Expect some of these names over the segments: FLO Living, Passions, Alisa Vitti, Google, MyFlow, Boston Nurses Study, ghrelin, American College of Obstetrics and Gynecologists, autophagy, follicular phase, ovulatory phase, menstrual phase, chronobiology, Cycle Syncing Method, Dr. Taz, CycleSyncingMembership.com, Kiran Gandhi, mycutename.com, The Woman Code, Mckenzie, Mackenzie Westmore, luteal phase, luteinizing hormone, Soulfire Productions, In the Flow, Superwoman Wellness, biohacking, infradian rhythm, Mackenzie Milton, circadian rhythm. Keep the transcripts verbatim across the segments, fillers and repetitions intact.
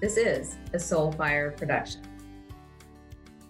This is a Soulfire production.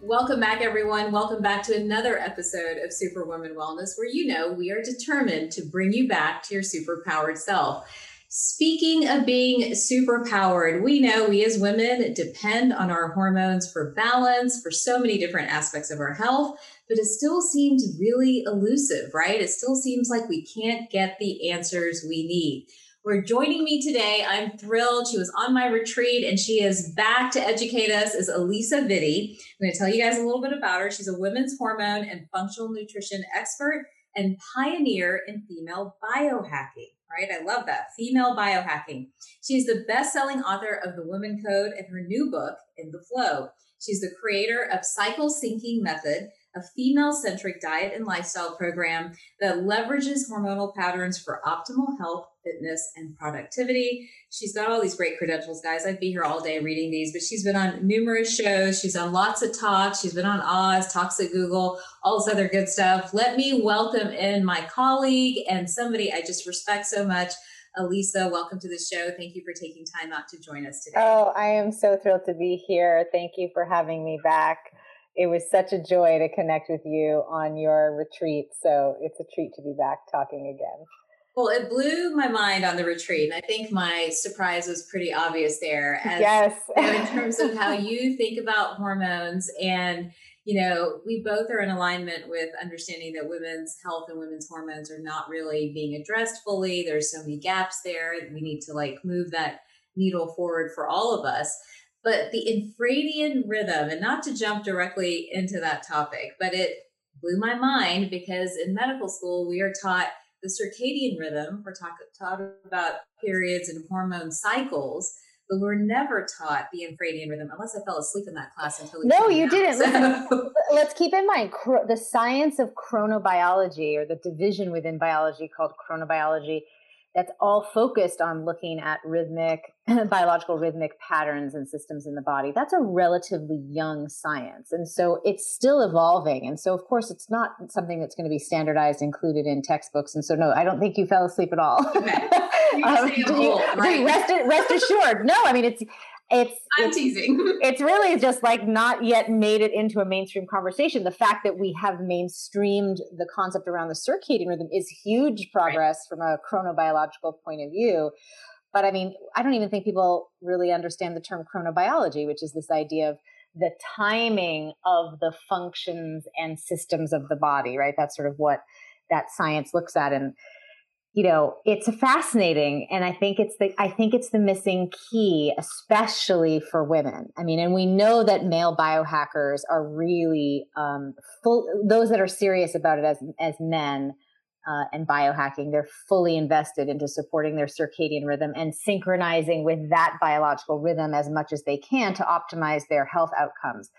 Welcome back, everyone. Welcome back to another episode of Superwoman Wellness, where you know we are determined to bring you back to your superpowered self. Speaking of being superpowered, we know we as women depend on our hormones for balance, for so many different aspects of our health, but it still seems really elusive, right? It still seems like we can't get the answers we need. We're joining me today. I'm thrilled. She was on my retreat and she is back to educate us is Alisa Vitti. I'm going to tell you guys a little bit about her. She's a women's hormone and functional nutrition expert and pioneer in female biohacking. Right? I love that. Female biohacking. She's the best-selling author of The Woman Code and her new book, In the Flow. She's the creator of Cycle Syncing Method, a female-centric diet and lifestyle program that leverages hormonal patterns for optimal health, fitness, and productivity. She's got all these great credentials, guys. I'd be here all day reading these, but she's been on numerous shows. She's on lots of talks. She's been on Oz, Talks at Google, all this other good stuff. Let me welcome in my colleague and somebody I just respect so much, Alisa. Welcome to the show. Thank you for taking time out to join us today. Oh, I am so thrilled to be here. Thank you for having me back. It was such a joy to connect with you on your retreat. So it's a treat to be back talking again. Well, it blew my mind on the retreat. And I think my surprise was pretty obvious there. As, yes. You know, in terms of how you think about hormones. And, you know, we both are in alignment with understanding that women's health and women's hormones are not really being addressed fully. There's so many gaps there. We need to like move that needle forward for all of us. But the infradian rhythm, and not to jump directly into that topic, but it blew my mind because in medical school, we are taught the circadian rhythm. We're talk, taught about periods and hormone cycles, but we're never taught the infradian rhythm, unless I fell asleep in that class until it No, you out. didn't. So. Let's keep in mind the science of chronobiology, or the division within biology called chronobiology, that's all focused on looking at rhythmic, biological rhythmic patterns and systems in the body. That's a relatively young science. And so it's still evolving. And so, of course, it's not something that's going to be standardized, included in textbooks. And so, no, I don't think you fell asleep at all. Okay. um, you, right? rest, rest assured. No, I mean, it's, it's, I'm it's, teasing. It's really just like not yet made it into a mainstream conversation. The fact that we have mainstreamed the concept around the circadian rhythm is huge progress right. from a chronobiological point of view. But I mean, I don't even think people really understand the term chronobiology, which is this idea of the timing of the functions and systems of the body, right? That's sort of what that science looks at. And you know, it's fascinating. And I think it's the, I think it's the missing key, especially for women. I mean, and we know that male biohackers are really, um, full, those that are serious about it as, as men, uh, and biohacking, they're fully invested into supporting their circadian rhythm and synchronizing with that biological rhythm as much as they can to optimize their health outcomes.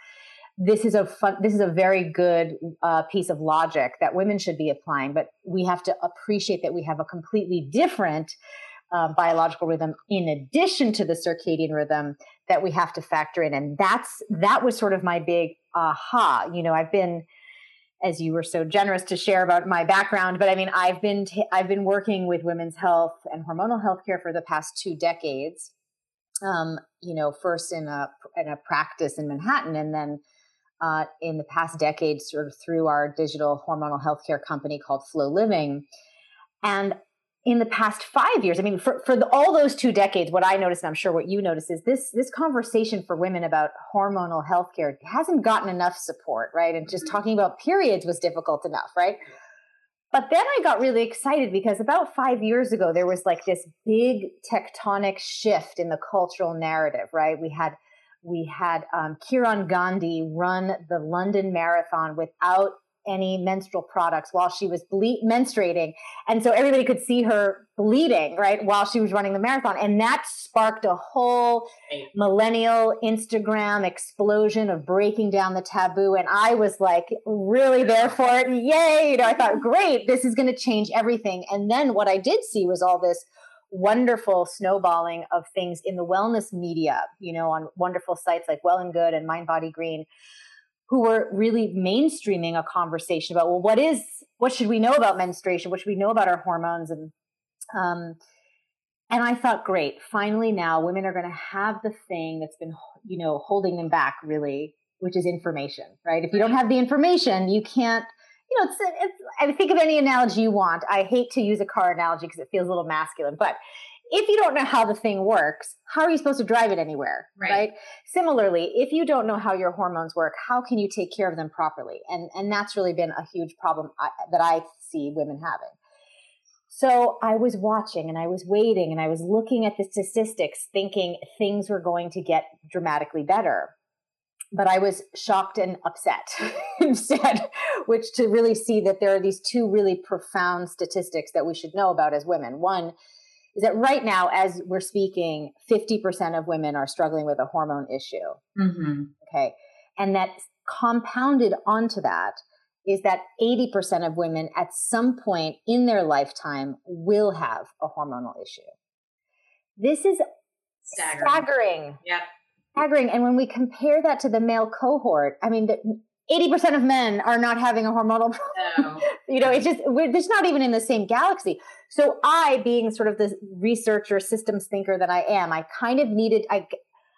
This is a fun, this is a very good uh, piece of logic that women should be applying, but we have to appreciate that we have a completely different uh, biological rhythm in addition to the circadian rhythm that we have to factor in. And that's, that was sort of my big aha. You know, I've been, as you were so generous to share about my background, but I mean, I've been, t- I've been working with women's health and hormonal health care for the past two decades. Um, you know, first in a, in a practice in Manhattan, and then Uh, in the past decade, sort of through our digital hormonal healthcare company called FLO Living. And in the past five years, I mean, for, for the, all those two decades, what I noticed, and I'm sure what you notice, is this, this conversation for women about hormonal healthcare hasn't gotten enough support, right? And just talking about periods was difficult enough, right? But then I got really excited because about five years ago, there was like this big tectonic shift in the cultural narrative, right? We had We had um, Kiran Gandhi run the London Marathon without any menstrual products while she was ble- menstruating. And so everybody could see her bleeding, right, while she was running the marathon. And that sparked a whole millennial Instagram explosion of breaking down the taboo. And I was like, really there for it. And yay. You know, I thought, great, this is going to change everything. And then what I did see was all this wonderful snowballing of things in the wellness media, you know, on wonderful sites like Well and Good and Mind Body Green, who were really mainstreaming a conversation about, well, what is, what should we know about menstruation? What should we know about our hormones? And, um, and I thought, great, finally now women are going to have the thing that's been, you know, holding them back really, which is information, right? If you don't have the information, you can't, you know, it's, it's, I think of any analogy you want. I hate to use a car analogy because it feels a little masculine, but if you don't know how the thing works, how are you supposed to drive it anywhere, right? right? Similarly, if you don't know how your hormones work, how can you take care of them properly? And and that's really been a huge problem I, that I see women having. So I was watching and I was waiting and I was looking at the statistics thinking things were going to get dramatically better. But I was shocked and upset instead, which to really see that there are these two really profound statistics that we should know about as women. One is that right now, as we're speaking, fifty percent of women are struggling with a hormone issue. Mm-hmm. Okay. And that compounded onto that is that eighty percent of women at some point in their lifetime will have a hormonal issue. This is staggering. staggering. Yep. Staggering. And when we compare that to the male cohort, I mean, eighty percent of men are not having a hormonal problem. No. You know, it's just, we're just not even in the same galaxy. So I, being sort of the researcher, systems thinker that I am, I kind of needed, I,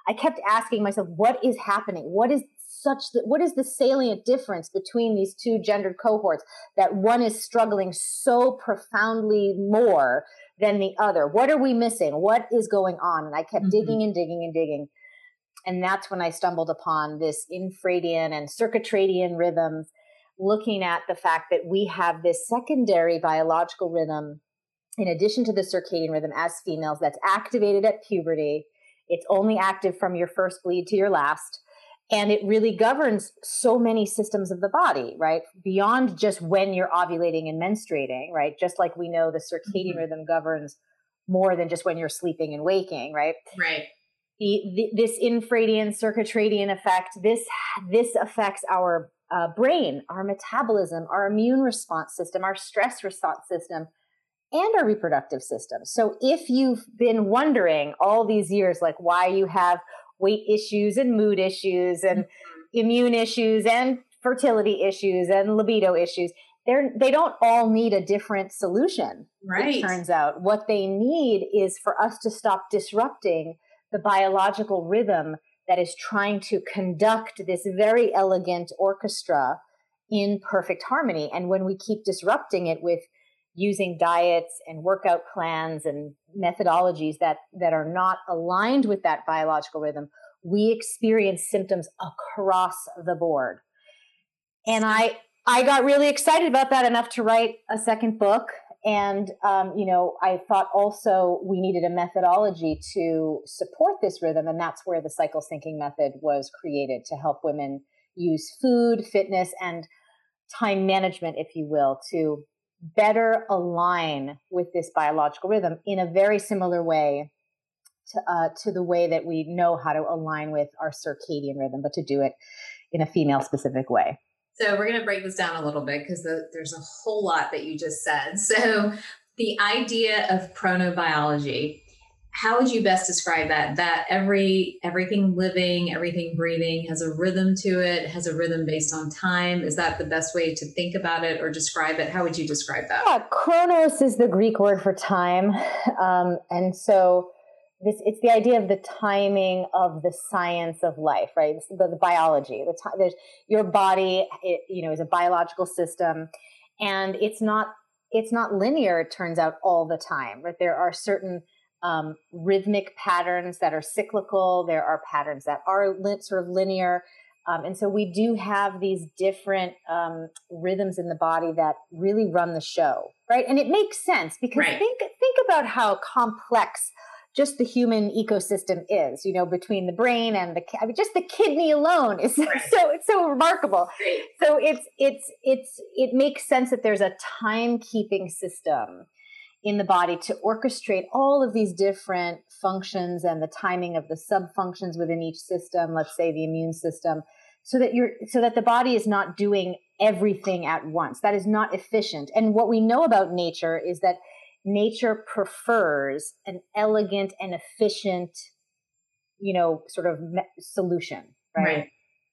I kept asking myself, what is happening? What is such, the, what is the salient difference between these two gendered cohorts that one is struggling so profoundly more than the other? What are we missing? What is going on? And I kept mm-hmm. digging and digging and digging. And that's when I stumbled upon this infradian and circadian rhythms, looking at the fact that we have this secondary biological rhythm, in addition to the circadian rhythm as females, that's activated at puberty. It's only active from your first bleed to your last. And it really governs so many systems of the body, right? Beyond just when you're ovulating and menstruating, right? Just like we know the circadian mm-hmm. rhythm governs more than just when you're sleeping and waking, right? Right. The, the, this infradian, circadian effect, this this affects our uh, brain, our metabolism, our immune response system, our stress response system, and our reproductive system. So if you've been wondering all these years, like why you have weight issues and mood issues and mm-hmm. immune issues and fertility issues and libido issues, they're, they don't all need a different solution, right? It turns out. What they need is for us to stop disrupting the biological rhythm that is trying to conduct this very elegant orchestra in perfect harmony. And when we keep disrupting it with using diets and workout plans and methodologies that, that are not aligned with that biological rhythm, we experience symptoms across the board. And I, I got really excited about that enough to write a second book. And, um, you know, I thought also we needed a methodology to support this rhythm. And that's where the cycle syncing method was created to help women use food, fitness, and time management, if you will, to better align with this biological rhythm in a very similar way to, uh, to the way that we know how to align with our circadian rhythm, but to do it in a female-specific way. So we're going to break this down a little bit because the, there's a whole lot that you just said. So the idea of chronobiology, how would you best describe that? That every everything living, everything breathing has a rhythm to it, has a rhythm based on time. Is that the best way to think about it or describe it? How would you describe that? Yeah, chronos is the Greek word for time. Um, and so This, it's the idea of the timing of the science of life, right? The, the biology, the time, there's your body, it, you know, is a biological system, and it's not, it's not linear. It turns out all the time, right? There are certain um, rhythmic patterns that are cyclical. There are patterns that are li- sort of linear. Um, and so we do have these different um, rhythms in the body that really run the show, right? And it makes sense because right. think, think about how complex just the human ecosystem is, you know, between the brain and the, I mean, just the kidney alone is so, so, it's so remarkable. So it's, it's, it's, it makes sense that there's a timekeeping system in the body to orchestrate all of these different functions and the timing of the subfunctions within each system, let's say the immune system, so that you're, so that the body is not doing everything at once. That is not efficient. And what we know about nature is that nature prefers an elegant and efficient, you know, sort of solution, right? right.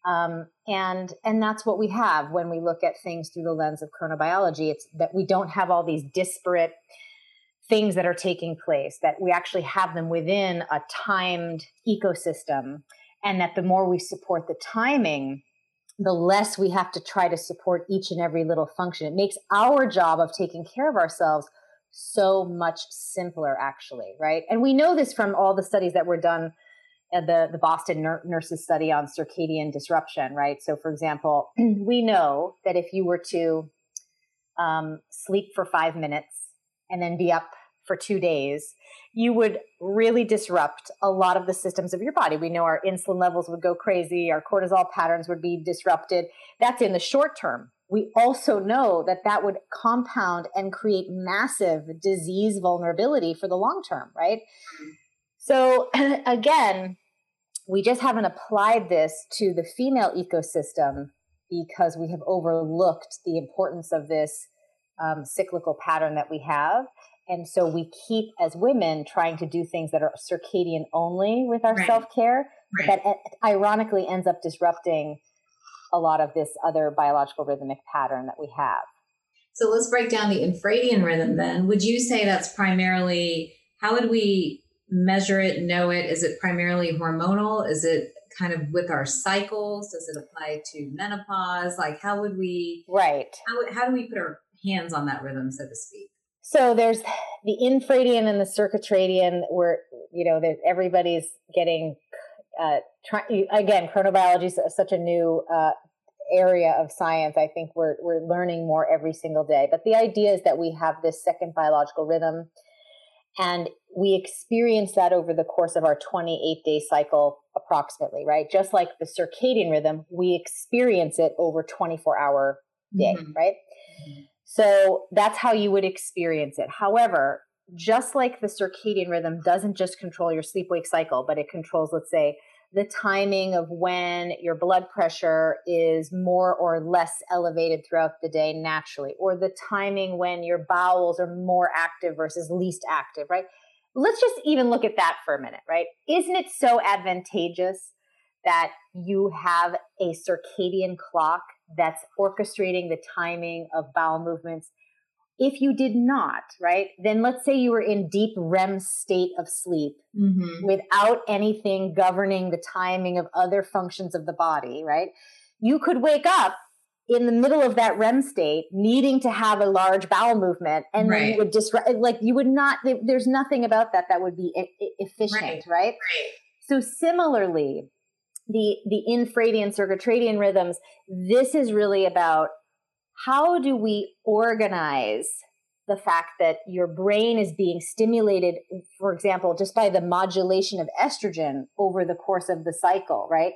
Um, and and that's what we have when we look at things through the lens of chronobiology. It's that we don't have all these disparate things that are taking place, that we actually have them within a timed ecosystem, and that the more we support the timing, the less we have to try to support each and every little function. It makes our job of taking care of ourselves so much simpler, actually, right? And we know this from all the studies that were done, uh, the, the Boston Nurses Study on circadian disruption, right? So, for example, we know that if you were to um, sleep for five minutes and then be up for two days, you would really disrupt a lot of the systems of your body. We know our insulin levels would go crazy, our cortisol patterns would be disrupted. That's in the short term. We also know that that would compound and create massive disease vulnerability for the long term, right? So again, we just haven't applied this to the female ecosystem because we have overlooked the importance of this um, cyclical pattern that we have. And so we keep, as women, trying to do things that are circadian only with our right. self-care right. that ironically ends up disrupting a lot of this other biological rhythmic pattern that we have. So let's break down the infradian rhythm then. Would you say that's primarily, how would we measure it, know it? Is it primarily hormonal? Is it kind of with our cycles? Does it apply to menopause? Like how would we, right. how, how do we put our hands on that rhythm, so to speak? So there's the infradian and the circadian where, you know, that everybody's getting Uh, try, again, chronobiology is such a new uh, area of science. I think we're we're learning more every single day. But the idea is that we have this second biological rhythm, and we experience that over the course of our twenty-eight day cycle, approximately, right? Just like the circadian rhythm, we experience it over twenty-four hour day, mm-hmm. right? Mm-hmm. So that's how you would experience it. However, just like the circadian rhythm doesn't just control your sleep-wake cycle, but it controls, let's say, the timing of when your blood pressure is more or less elevated throughout the day naturally, or the timing when your bowels are more active versus least active, right? Let's just even look at that for a minute, right? Isn't it so advantageous that you have a circadian clock that's orchestrating the timing of bowel movements? If you did not, right, then let's say you were in deep R E M state of sleep mm-hmm. without anything governing the timing of other functions of the body, right? You could wake up in the middle of that R E M state needing to have a large bowel movement and right. then you would disrupt, like you would not, there's nothing about that that would be efficient, right? right? right. So similarly, the, the infradian circadian rhythms, this is really about how do we organize the fact that your brain is being stimulated, for example, just by the modulation of estrogen over the course of the cycle, right?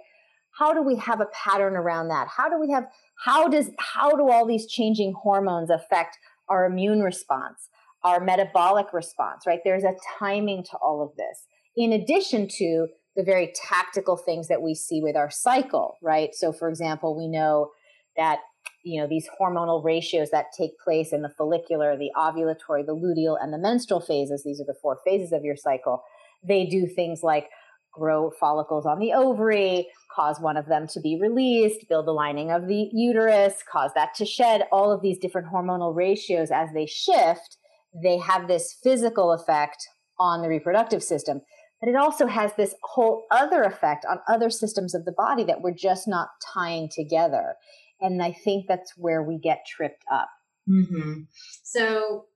How do we have a pattern around that? How do we have, how does, how do all these changing hormones affect our immune response, our metabolic response, right? There's a timing to all of this, in addition to the very tactical things that we see with our cycle, right? So for example, we know that you know, these hormonal ratios that take place in the follicular, the ovulatory, the luteal, and the menstrual phases, these are the four phases of your cycle, they do things like grow follicles on the ovary, cause one of them to be released, build the lining of the uterus, cause that to shed, all of these different hormonal ratios as they shift, they have this physical effect on the reproductive system. But it also has this whole other effect on other systems of the body that we're just not tying together. And I think that's where we get tripped up. Mm-hmm. So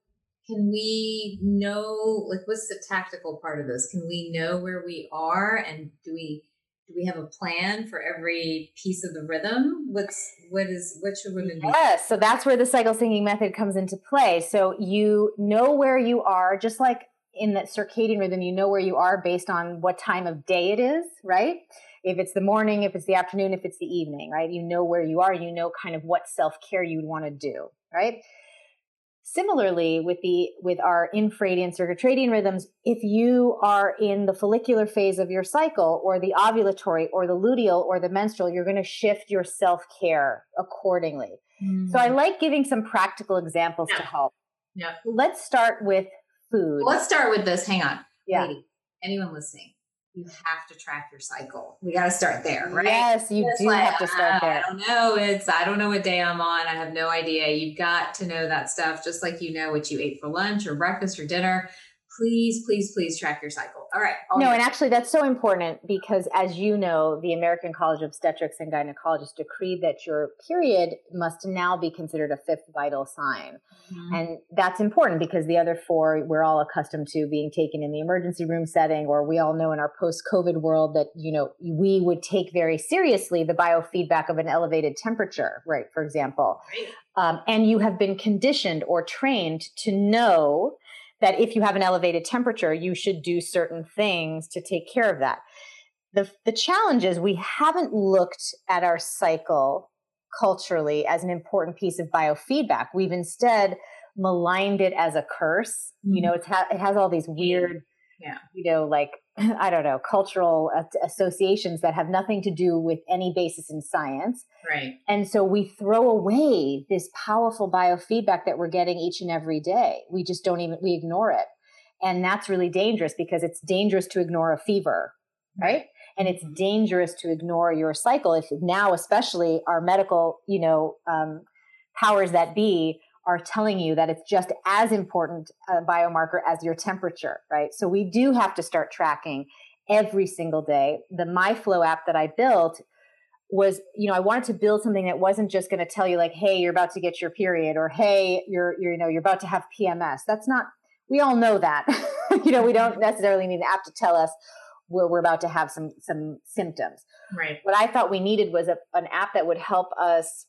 can we know, like, what's the tactical part of this? Can we know where we are? And do we, do we have a plan for every piece of the rhythm? What's, what is, what should women do? Yes. So that's where the cycle syncing method comes into play. So you know where you are, just like in that circadian rhythm, you know where you are based on what time of day it is, right? If it's the morning, if it's the afternoon, if it's the evening, right? You know where you are, you know kind of what self-care you would want to do, right? Similarly, with the with our infradian circadian rhythms, if you are in the follicular phase of your cycle or the ovulatory or the luteal or the menstrual, you're going to shift your self-care accordingly. Mm. So I like giving some practical examples yeah. to help. Yeah. Let's start with food. Let's start with this. Hang on. Yeah. Lady, anyone listening? You have to track your cycle. We got to start there, right? Yes, you do have to start there. I don't know. It's, I don't know what day I'm on. I have no idea. You've got to know that stuff, just like you know what you ate for lunch or breakfast or dinner. Please, please, please track your cycle. All right. No, and actually that's so important because as you know, the American College of Obstetrics and Gynecologists decreed that your period must now be considered a fifth vital sign. Mm-hmm. And that's important because the other four, we're all accustomed to being taken in the emergency room setting, or we all know in our post-COVID world that, you know, we would take very seriously the biofeedback of an elevated temperature, right? For example. Right. Um, and you have been conditioned or trained to know that if you have an elevated temperature, you should do certain things to take care of that. The, the challenge is we haven't looked at our cycle culturally as an important piece of biofeedback. We've instead maligned it as a curse. Mm-hmm. You know, it's ha- it has all these weird, yeah. you know, like, I don't know, cultural associations that have nothing to do with any basis in science. Right. And so we throw away this powerful biofeedback that we're getting each and every day. We just don't even, we ignore it. And that's really dangerous because it's dangerous to ignore a fever, right? And it's dangerous to ignore your cycle. If now, especially our medical, you know, um, powers that be are telling you that it's just as important a biomarker as your temperature, right? So we do have to start tracking every single day. The MyFlow app that I built was, you know, I wanted to build something that wasn't just going to tell you like, hey, you're about to get your period, or hey, you're, you're, you know, you're about to have P M S. That's not, we all know that, you know, we don't necessarily need an app to tell us where we're about to have some, some symptoms. Right. What I thought we needed was a, an app that would help us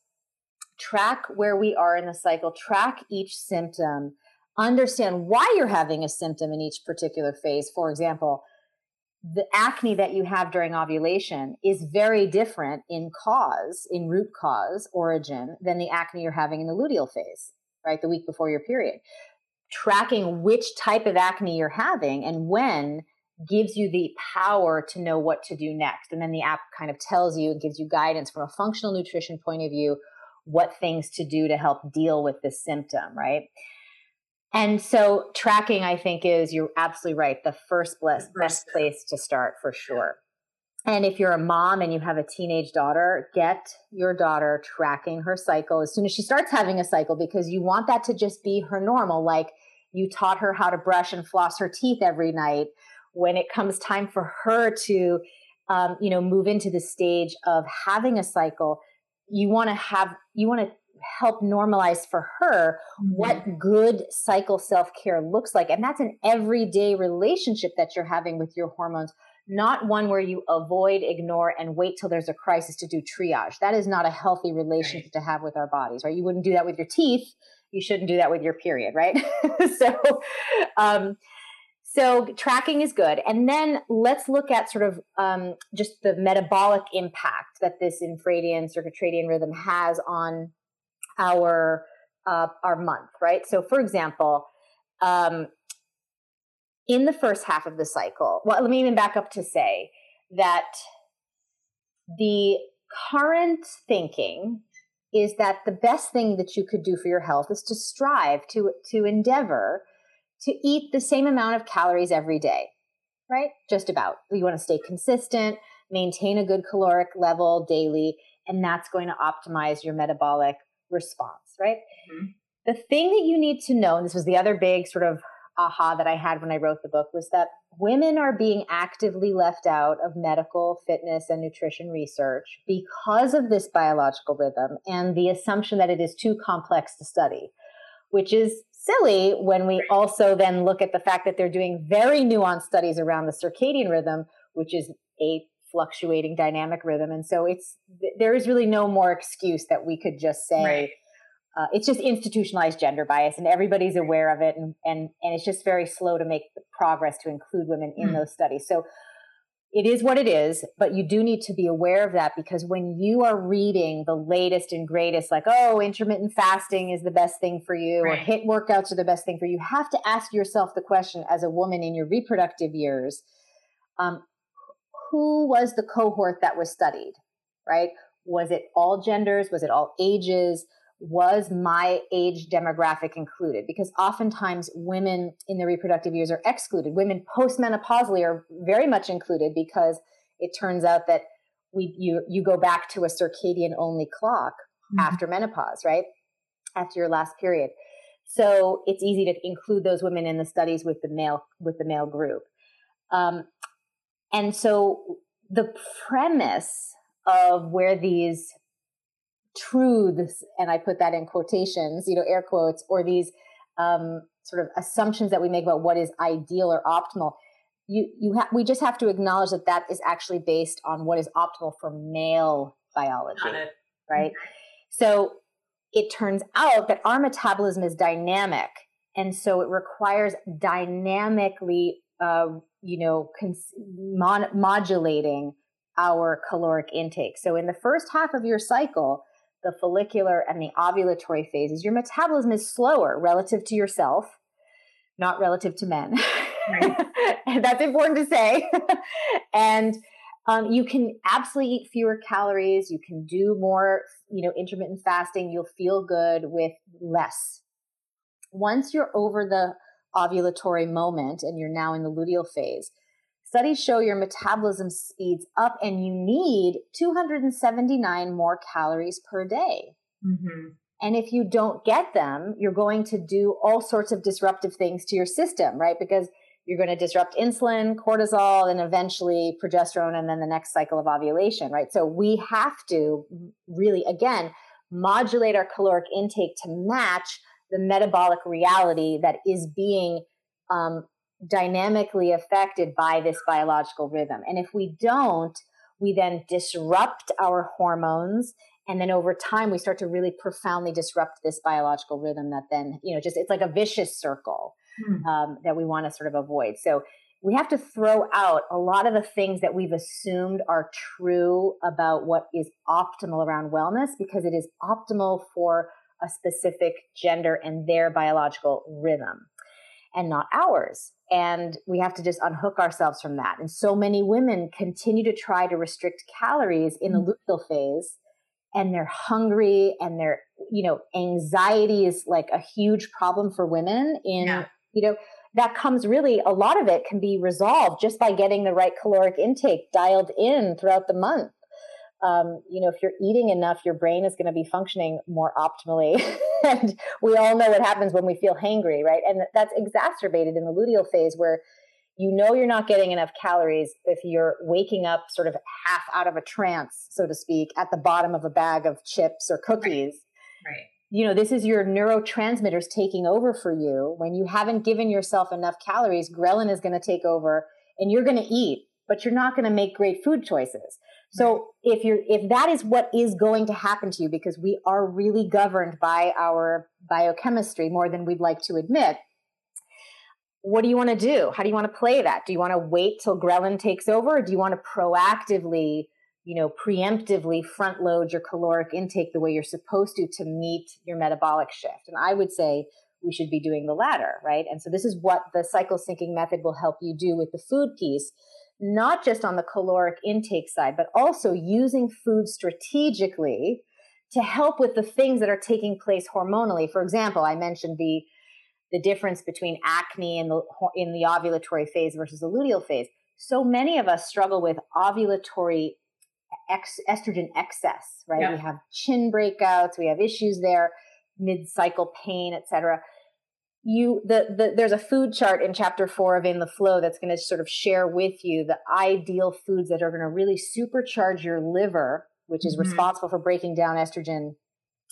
track where we are in the cycle, track each symptom, understand why you're having a symptom in each particular phase. For example, the acne that you have during ovulation is very different in cause, in root cause, origin, than the acne you're having in the luteal phase, right? The week before your period. Tracking which type of acne you're having and when gives you the power to know what to do next. And then the app kind of tells you, gives you guidance from a functional nutrition point of view, what things to do to help deal with this symptom, right? And so tracking, I think, is, you're absolutely right, the first best, best place to start for sure. And if you're a mom and you have a teenage daughter, get your daughter tracking her cycle as soon as she starts having a cycle, because you want that to just be her normal. Like you taught her how to brush and floss her teeth every night. When it comes time for her to, um, you know, move into the stage of having a cycle, you want to have, you want to help normalize for her what good cycle self-care looks like. And that's an everyday relationship that you're having with your hormones, not one where you avoid, ignore, and wait till there's a crisis to do triage. That is not a healthy relationship right. to have with our bodies, right? You wouldn't do that with your teeth. You shouldn't do that with your period, right? so, um, So tracking is good. And then let's look at sort of um, just the metabolic impact that this infradian circadian rhythm has on our uh, our month, right? So for example, um, in the first half of the cycle, well, let me even back up to say that the current thinking is that the best thing that you could do for your health is to strive to to endeavor to eat the same amount of calories every day, right? Just about. You want to stay consistent, maintain a good caloric level daily, and that's going to optimize your metabolic response, right? Mm-hmm. The thing that you need to know, and this was the other big sort of aha that I had when I wrote the book, was that women are being actively left out of medical, fitness, and nutrition research because of this biological rhythm and the assumption that it is too complex to study, which is silly when we also then look at the fact that they're doing very nuanced studies around the circadian rhythm, which is a fluctuating dynamic rhythm. And so it's, there is really no more excuse that we could just say, right. Uh, it's just institutionalized gender bias, and everybody's aware of it. And, and, and it's just very slow to make the progress to include women in mm. those studies. So it is what it is, but you do need to be aware of that, because when you are reading the latest and greatest, like, oh, intermittent fasting is the best thing for you, right. or HIIT workouts are the best thing for you, you have to ask yourself the question, as a woman in your reproductive years, um, who was the cohort that was studied, right? Was it all genders? Was it all ages? Was my age demographic included? Because oftentimes women in their reproductive years are excluded. Women postmenopausally are very much included, because it turns out that we you you go back to a circadian only clock mm-hmm. after menopause, right? After your last period. So it's easy to include those women in the studies with the male with the male group. Um, and so the premise of where these truths, and I put that in quotations, you know, air quotes, or these um, sort of assumptions that we make about what is ideal or optimal. You, you ha- we just have to acknowledge that that is actually based on what is optimal for male biology, right? So it turns out that our metabolism is dynamic, and so it requires dynamically, uh, you know, cons- mon- modulating our caloric intake. So in the first half of your cycle, the follicular and the ovulatory phases, your metabolism is slower relative to yourself, not relative to men. Right. That's important to say. And um, you can absolutely eat fewer calories. You can do more, you know, intermittent fasting. You'll feel good with less. Once you're over the ovulatory moment and you're now in the luteal phase, studies show your metabolism speeds up and you need two hundred seventy-nine more calories per day. Mm-hmm. And if you don't get them, you're going to do all sorts of disruptive things to your system, right? Because you're going to disrupt insulin, cortisol, and eventually progesterone, and then the next cycle of ovulation, right? So we have to really, again, modulate our caloric intake to match the metabolic reality that is being um dynamically affected by this biological rhythm. And if we don't, we then disrupt our hormones. And then over time, we start to really profoundly disrupt this biological rhythm that then, you know, just, it's like a vicious circle hmm. um, that we want to sort of avoid. So we have to throw out a lot of the things that we've assumed are true about what is optimal around wellness, because it is optimal for a specific gender and their biological rhythm, and not ours. And we have to just unhook ourselves from that. And so many women continue to try to restrict calories in the luteal phase, and they're hungry, and they're, you know, anxiety is like a huge problem for women in, yeah. you know, that comes really, a lot of it can be resolved just by getting the right caloric intake dialed in throughout the month. Um, you know, if you're eating enough, your brain is going to be functioning more optimally. And we all know what happens when we feel hangry, right? And that's exacerbated in the luteal phase, where you know you're not getting enough calories if you're waking up sort of half out of a trance, so to speak, at the bottom of a bag of chips or cookies. Right. Right. You know, this is your neurotransmitters taking over for you. When you haven't given yourself enough calories, ghrelin is going to take over, and you're going to eat, but you're not going to make great food choices. So if you're, if that is what is going to happen to you, because we are really governed by our biochemistry more than we'd like to admit, what do you want to do? How do you want to play that? Do you want to wait till ghrelin takes over? Or do you want to proactively, you know, preemptively front load your caloric intake the way you're supposed to, to meet your metabolic shift? And I would say we should be doing the latter, right? And so this is what the cycle syncing method will help you do with the food piece, not just on the caloric intake side, but also using food strategically to help with the things that are taking place hormonally. For example, I mentioned the the difference between acne in the, in the ovulatory phase versus the luteal phase. So many of us struggle with ovulatory ex, estrogen excess, right? Yeah. We have chin breakouts, we have issues there, mid-cycle pain, et cetera. You, the, the, there's a food chart in chapter four of In the Flow that's going to sort of share with you the ideal foods that are going to really supercharge your liver, which is mm-hmm. responsible for breaking down estrogen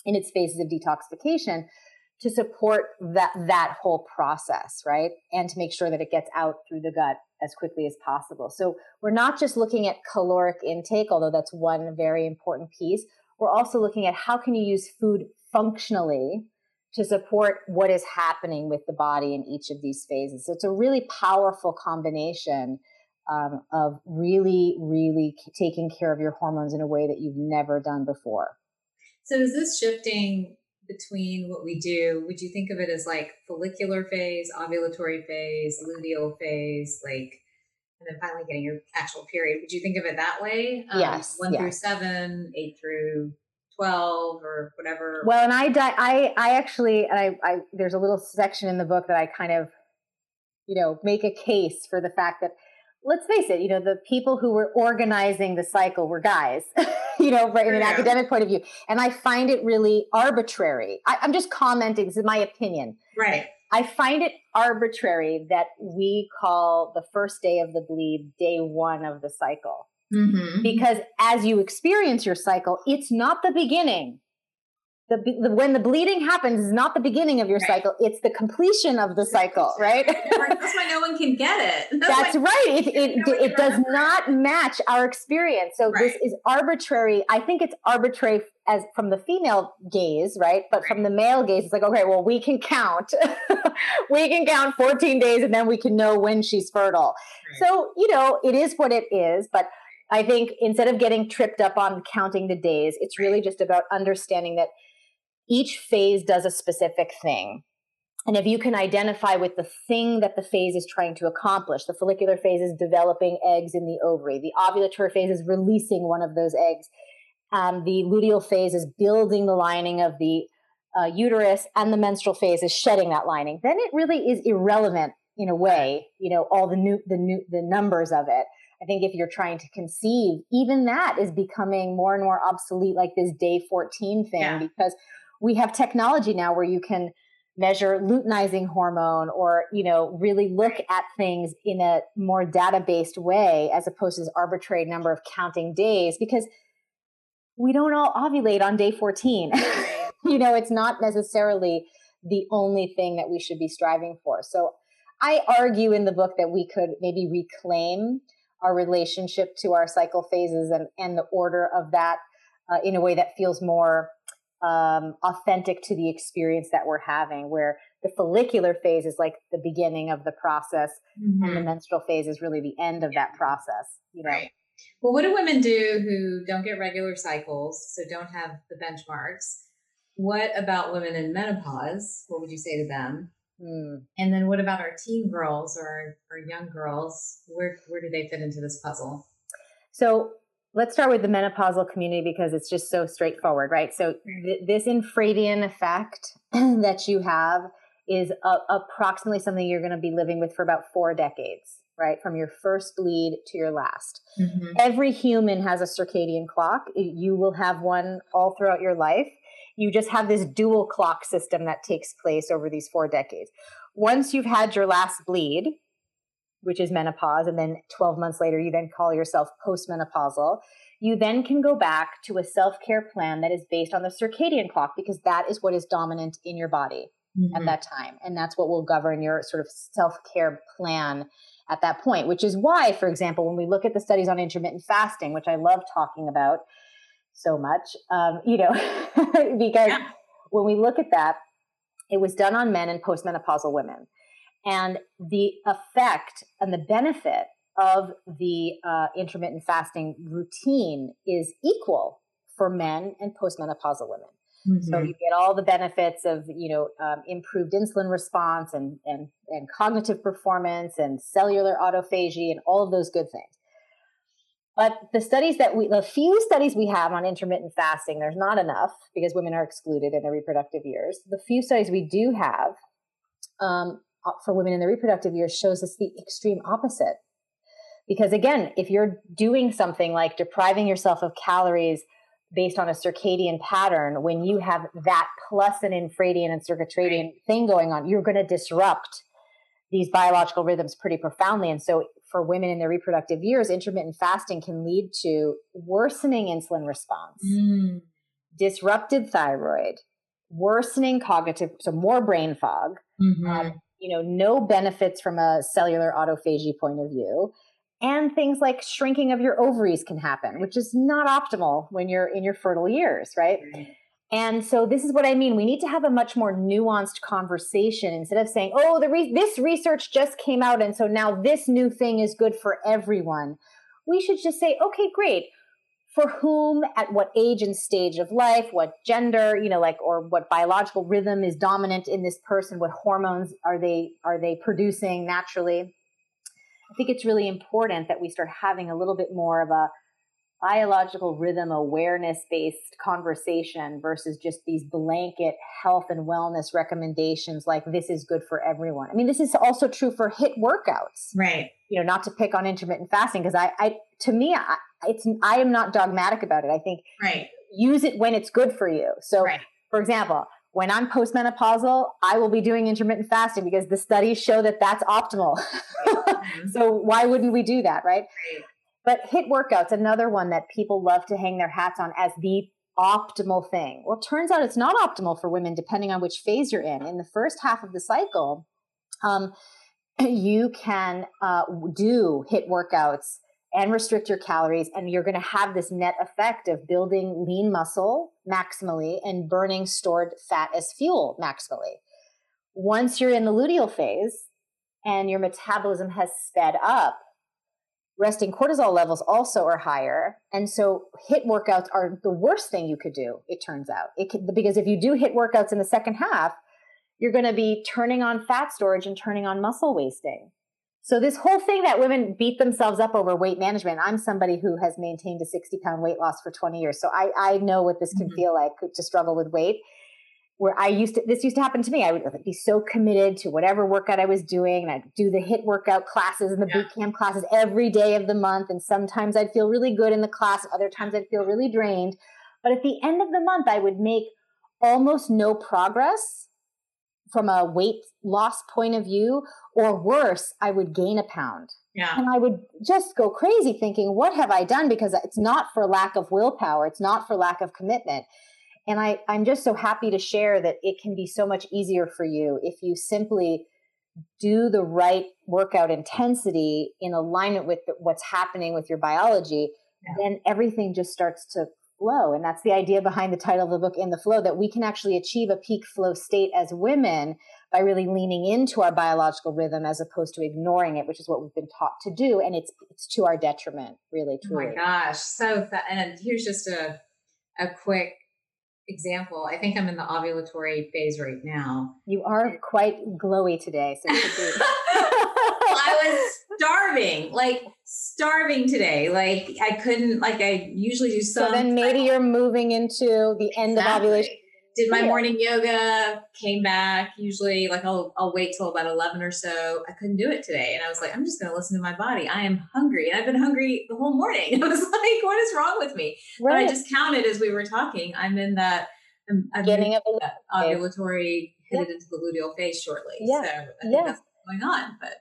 in its phases of detoxification, to support that, that whole process, right? And to make sure that it gets out through the gut as quickly as possible. So we're not just looking at caloric intake, although that's one very important piece. We're also looking at how can you use food functionally to support what is happening with the body in each of these phases. So it's a really powerful combination um, of really, really taking care of your hormones in a way that you've never done before. So is this shifting between what we do? Would you think of it as like follicular phase, ovulatory phase, luteal phase, like, and then finally getting your actual period? Would you think of it that way? Um, yes. One yes. through seven, eight through twelve or whatever. Well, and I, di- I, I actually, and I, I, there's a little section in the book that I kind of, you know, make a case for the fact that, let's face it, you know, the people who were organizing the cycle were guys, you know, right, from an yeah. academic point of view. And I find it really arbitrary. I, I'm just commenting, this is my opinion. Right. I find it arbitrary that we call the first day of the bleed day one of the cycle. Mm-hmm. Because as you experience your cycle, it's not the beginning. The, the when the bleeding happens is not the beginning of your right. cycle. It's the completion of the cycle, right? That's why no one can get it. That's, That's why, right. It, it, no it, it does remember. not match our experience. So right. this is arbitrary. I think it's arbitrary as from the female gaze, right? But right. from the male gaze, it's like, okay, well, we can count. we can count fourteen days and then we can know when she's fertile. Right. So, you know, it is what it is, but I think instead of getting tripped up on counting the days, it's really just about understanding that each phase does a specific thing. And if you can identify with the thing that the phase is trying to accomplish, the follicular phase is developing eggs in the ovary. The ovulatory phase is releasing one of those eggs. Um, the luteal phase is building the lining of the uh, uterus, and the menstrual phase is shedding that lining. Then it really is irrelevant in a way, you know, all the new, the new, the numbers of it. I think if you're trying to conceive, even that is becoming more and more obsolete, like this day fourteen thing, yeah. because we have technology now where you can measure luteinizing hormone or, you know, really look at things in a more data-based way as opposed to this arbitrary number of counting days, because we don't all ovulate on day fourteen. You know, it's not necessarily the only thing that we should be striving for. So I argue in the book that we could maybe reclaim our relationship to our cycle phases and, and the order of that uh, in a way that feels more um, authentic to the experience that we're having, where the follicular phase is like the beginning of the process mm-hmm. and the menstrual phase is really the end of yeah. that process. You know? Right. Well, what do women do who don't get regular cycles, so don't have the benchmarks? What about women in menopause? What would you say to them? And then what about our teen girls or our young girls? Where where do they fit into this puzzle? So let's start with the menopausal community because it's just so straightforward, right? So th- this infradian effect that you have is a- approximately something you're going to be living with for about four decades, right? From your first bleed to your last. Mm-hmm. Every human has a circadian clock. You will have one all throughout your life. You just have this dual clock system that takes place over these four decades. Once you've had your last bleed, which is menopause, and then twelve months later, you then call yourself postmenopausal, you then can go back to a self-care plan that is based on the circadian clock because that is what is dominant in your body mm-hmm. at that time. And that's what will govern your sort of self-care plan at that point, which is why, for example, when we look at the studies on intermittent fasting, which I love talking about, so much, um, you know, because yeah. when we look at that, it was done on men and postmenopausal women. And the effect and the benefit of the uh, intermittent fasting routine is equal for men and postmenopausal women. Mm-hmm. So you get all the benefits of, you know, um, improved insulin response and, and, and cognitive performance and cellular autophagy and all of those good things. But the studies that we, the few studies we have on intermittent fasting, there's not enough because women are excluded in their reproductive years. The few studies we do have um, for women in their reproductive years shows us the extreme opposite. Because again, if you're doing something like depriving yourself of calories based on a circadian pattern, when you have that plus an infradian and circuitradian thing going on, you're going to disrupt these biological rhythms pretty profoundly. And so for women in their reproductive years, intermittent fasting can lead to worsening insulin response, mm. disrupted thyroid, worsening cognitive, so more brain fog, mm-hmm. um, you know, no benefits from a cellular autophagy point of view. And things like shrinking of your ovaries can happen, which is not optimal when you're in your fertile years, right? Mm. And so this is what I mean. We need to have a much more nuanced conversation instead of saying, oh, the re- this research just came out, and so now this new thing is good for everyone. We should just say, okay, great. For whom, at what age and stage of life, what gender, you know, like, or what biological rhythm is dominant in this person? What hormones are they, are they producing naturally? I think it's really important that we start having a little bit more of a biological rhythm awareness-based conversation versus just these blanket health and wellness recommendations like this is good for everyone. I mean, this is also true for HIIT workouts. Right. You know, not to pick on intermittent fasting because I, I, to me, I, it's, I am not dogmatic about it. I think right. use it when it's good for you. So right. for example, when I'm postmenopausal, I will be doing intermittent fasting because the studies show that that's optimal. Mm-hmm. So why wouldn't we do that? Right. right. But HIIT workouts, another one that people love to hang their hats on as the optimal thing. Well, it turns out it's not optimal for women, depending on which phase you're in. In the first half of the cycle, um, you can uh, do HIIT workouts and restrict your calories, and you're going to have this net effect of building lean muscle maximally and burning stored fat as fuel maximally. Once you're in the luteal phase and your metabolism has sped up, resting cortisol levels also are higher. And so HIIT workouts are the worst thing you could do, it turns out. It could, because if you do HIIT workouts in the second half, you're going to be turning on fat storage and turning on muscle wasting. So this whole thing that women beat themselves up over weight management, I'm somebody who has maintained a sixty pound weight loss for twenty years. So I, I know what this can mm-hmm. feel like to struggle with weight. Where I used to, this used to happen to me. I would be so committed to whatever workout I was doing, and I'd do the HIIT workout classes and the yeah. boot camp classes every day of the month. And sometimes I'd feel really good in the class. Other times I'd feel really drained. But at the end of the month, I would make almost no progress from a weight loss point of view, or worse, I would gain a pound. Yeah. And I would just go crazy thinking, what have I done? Because it's not for lack of willpower. It's not for lack of commitment. And I, I'm just so happy to share that it can be so much easier for you if you simply do the right workout intensity in alignment with the, what's happening with your biology, yeah. then everything just starts to flow. And that's the idea behind the title of the book, In the Flow, that we can actually achieve a peak flow state as women by really leaning into our biological rhythm as opposed to ignoring it, which is what we've been taught to do. And it's it's to our detriment, really, truly. Oh my gosh. So, th- and here's just a a quick example. I think I'm in the ovulatory phase right now. You are quite glowy today. So I was starving, like starving today. Like I couldn't, like I usually do some. So then maybe you're moving into the end exactly. of ovulation. Did my yeah. morning yoga, came back. Usually like I'll, I'll wait till about eleven or so. I couldn't do it today. And I was like, I'm just going to listen to my body. I am hungry. And I've been hungry the whole morning. I was like, what is wrong with me? Right. But I just counted as we were talking. I'm in that I'm getting up that ovulatory, yeah. headed into the luteal phase shortly. Yeah. So I think yeah. that's what's going on. But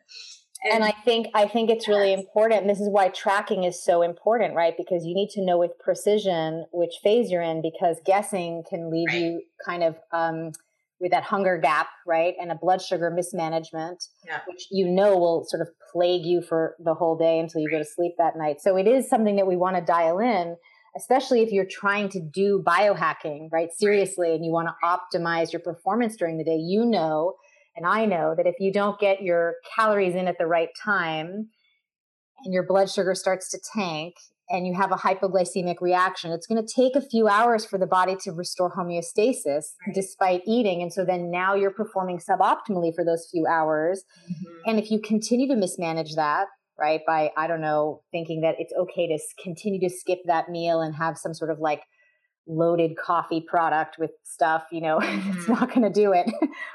And, and I think, I think it's really important. This is why tracking is so important, right? Because you need to know with precision which phase you're in, because guessing can leave right. you kind of, um, with that hunger gap, right? And a blood sugar mismanagement, yeah. which, you know, will sort of plague you for the whole day until you right. go to sleep that night. So it is something that we want to dial in, especially if you're trying to do biohacking, right? Seriously. Right. And you want to optimize your performance during the day, you know. And I know that if you don't get your calories in at the right time and your blood sugar starts to tank and you have a hypoglycemic reaction, it's going to take a few hours for the body to restore homeostasis right. despite eating. And so then now you're performing suboptimally for those few hours. Mm-hmm. And if you continue to mismanage that, right, by, I don't know, thinking that it's okay to continue to skip that meal and have some sort of like loaded coffee product with stuff, you know, mm-hmm. it's not going to do it.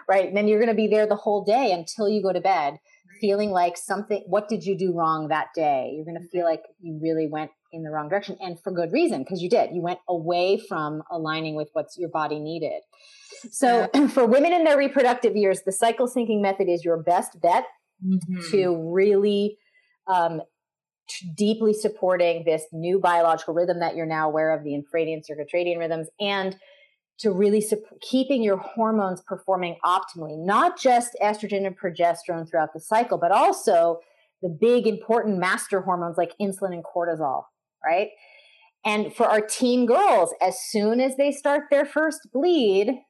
Right. And then you're going to be there the whole day until you go to bed feeling like something, what did you do wrong that day? You're going to feel like you really went in the wrong direction, and for good reason, because you did, you went away from aligning with what your body needed. So yeah. for women in their reproductive years, the cycle syncing method is your best bet mm-hmm. to really, um, deeply supporting this new biological rhythm that you're now aware of, the infradian, circadian rhythms, and to really su- keeping your hormones performing optimally, not just estrogen and progesterone throughout the cycle, but also the big important master hormones like insulin and cortisol, right? And for our teen girls, as soon as they start their first bleed,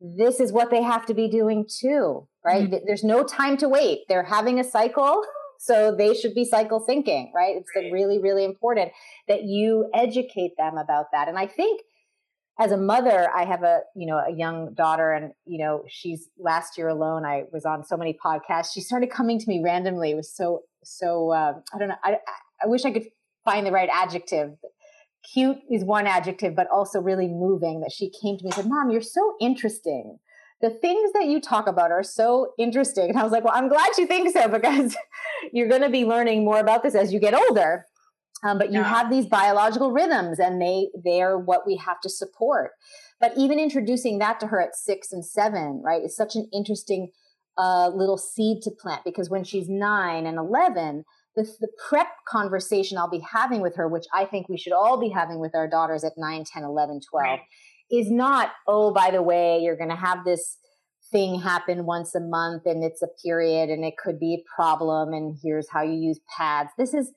this is what they have to be doing too, right? Mm-hmm. There's no time to wait. They're having a cycle, so they should be cycle syncing, right? It's right. really, really important that you educate them about that. And I think as a mother, I have a, you know, a young daughter, and, you know, she's last year alone, I was on so many podcasts. She started coming to me randomly. It was so, so, um, I don't know. I, I wish I could find the right adjective. Cute is one adjective, but also really moving, that she came to me and said, "Mom, you're so interesting. The things that you talk about are so interesting." And I was like, well, I'm glad you think so, because you're going to be learning more about this as you get older. Um, but you yeah. have these biological rhythms, and they, they're what we have to support. But even introducing that to her at six and seven, right, is such an interesting uh, little seed to plant, because when she's nine and eleven, the, the prep conversation I'll be having with her, which I think we should all be having with our daughters at nine, ten, eleven, twelve, right. is not, oh, by the way, you're going to have this thing happen once a month, and it's a period, and it could be a problem, and here's how you use pads. This is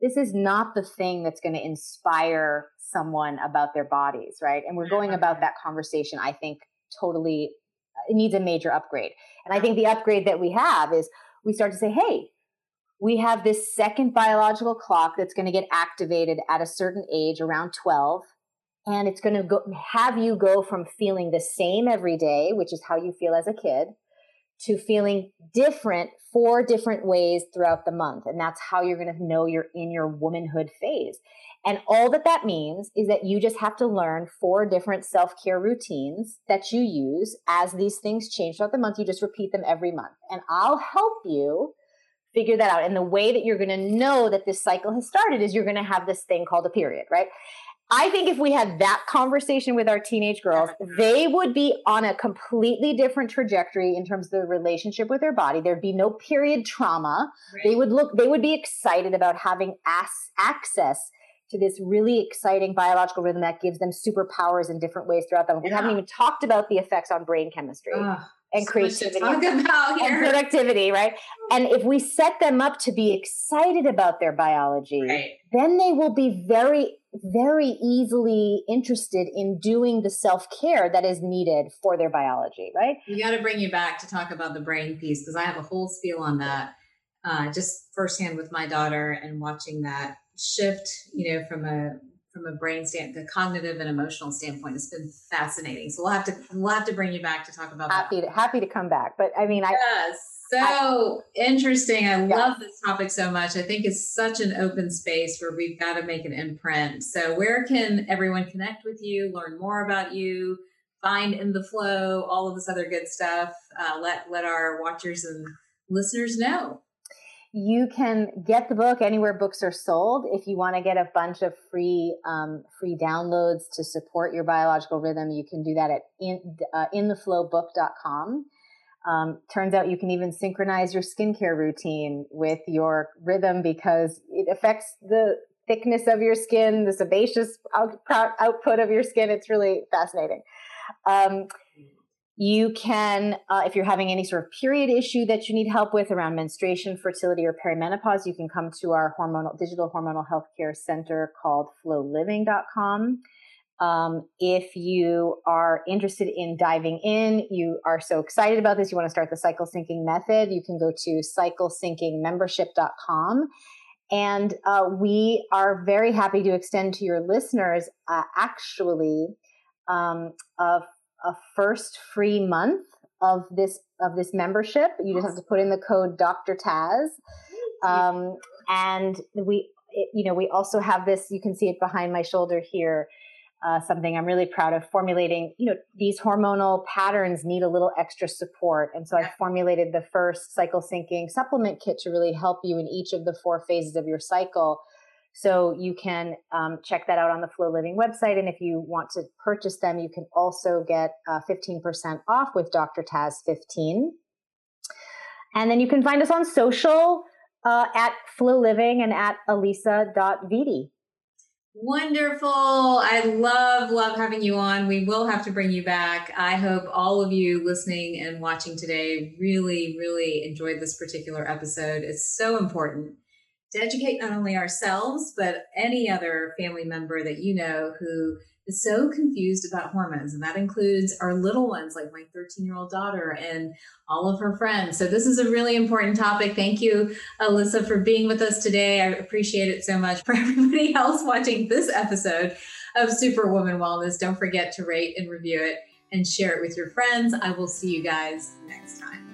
This is not the thing that's going to inspire someone about their bodies, right? And we're going about that conversation, I think, totally, it needs a major upgrade. And I think the upgrade that we have is we start to say, hey, we have this second biological clock that's going to get activated at a certain age, around twelve, and it's going to go, have you go from feeling the same every day, which is how you feel as a kid, to feeling different four different ways throughout the month. And that's how you're going to know you're in your womanhood phase. And all that that means is that you just have to learn four different self-care routines that you use as these things change throughout the month. You just repeat them every month. And I'll help you figure that out. And the way that you're going to know that this cycle has started is you're going to have this thing called a period, right? I think if we had that conversation with our teenage girls, they would be on a completely different trajectory in terms of their relationship with their body. There'd be no period trauma. Right. They would look, they would be excited about having as- access to this really exciting biological rhythm that gives them superpowers in different ways throughout them. We yeah. haven't even talked about the effects on brain chemistry Ugh, and so creativity about and productivity, right? And if we set them up to be excited about their biology, right. then they will be very very easily interested in doing the self-care that is needed for their biology, right? We got to bring you back to talk about the brain piece, because I have a whole spiel on that, uh, just firsthand with my daughter and watching that shift, you know, from a from a brain standpoint, the cognitive and emotional standpoint. It's been fascinating. So we'll have to we'll have to bring you back to talk about happy that. To, happy to come back, but I mean, I yes. So interesting. I yeah. love this topic so much. I think it's such an open space where we've got to make an imprint. So where can everyone connect with you, learn more about you, find In the Flow, all of this other good stuff? Uh, let, let our watchers and listeners know. You can get the book anywhere books are sold. If you want to get a bunch of free um, free downloads to support your biological rhythm, you can do that at in, uh, in the flow book dot com. Um, turns out you can even synchronize your skincare routine with your rhythm, because it affects the thickness of your skin, the sebaceous out- output of your skin. It's really fascinating. Um, you can, uh, if you're having any sort of period issue that you need help with around menstruation, fertility, or perimenopause, you can come to our hormonal digital hormonal healthcare center called flow living dot com. Um, if you are interested in diving in, you are so excited about this, you want to start the cycle syncing method, you can go to cycle syncing membership dot com. And uh, we are very happy to extend to your listeners uh, actually um, a, a first free month of this of this membership. You just have to put in the code Doctor Taz. Um, and we, it, you know, we also have this, you can see it behind my shoulder here. Uh, something I'm really proud of formulating, you know, these hormonal patterns need a little extra support. And so I formulated the first cycle syncing supplement kit to really help you in each of the four phases of your cycle. So you can um, check that out on the Flow Living website. And if you want to purchase them, you can also get uh, fifteen percent off with Doctor Taz fifteen. And then you can find us on social uh, at Flow Living and at alisa dot vitti. Wonderful. I love, love having you on. We will have to bring you back. I hope all of you listening and watching today really, really enjoyed this particular episode. It's so important to educate not only ourselves, but any other family member that you know who is so confused about hormones. And that includes our little ones, like my thirteen-year-old daughter and all of her friends. So this is a really important topic. Thank you, Alisa, for being with us today. I appreciate it so much. For everybody else watching this episode of Superwoman Wellness, don't forget to rate and review it and share it with your friends. I will see you guys next time.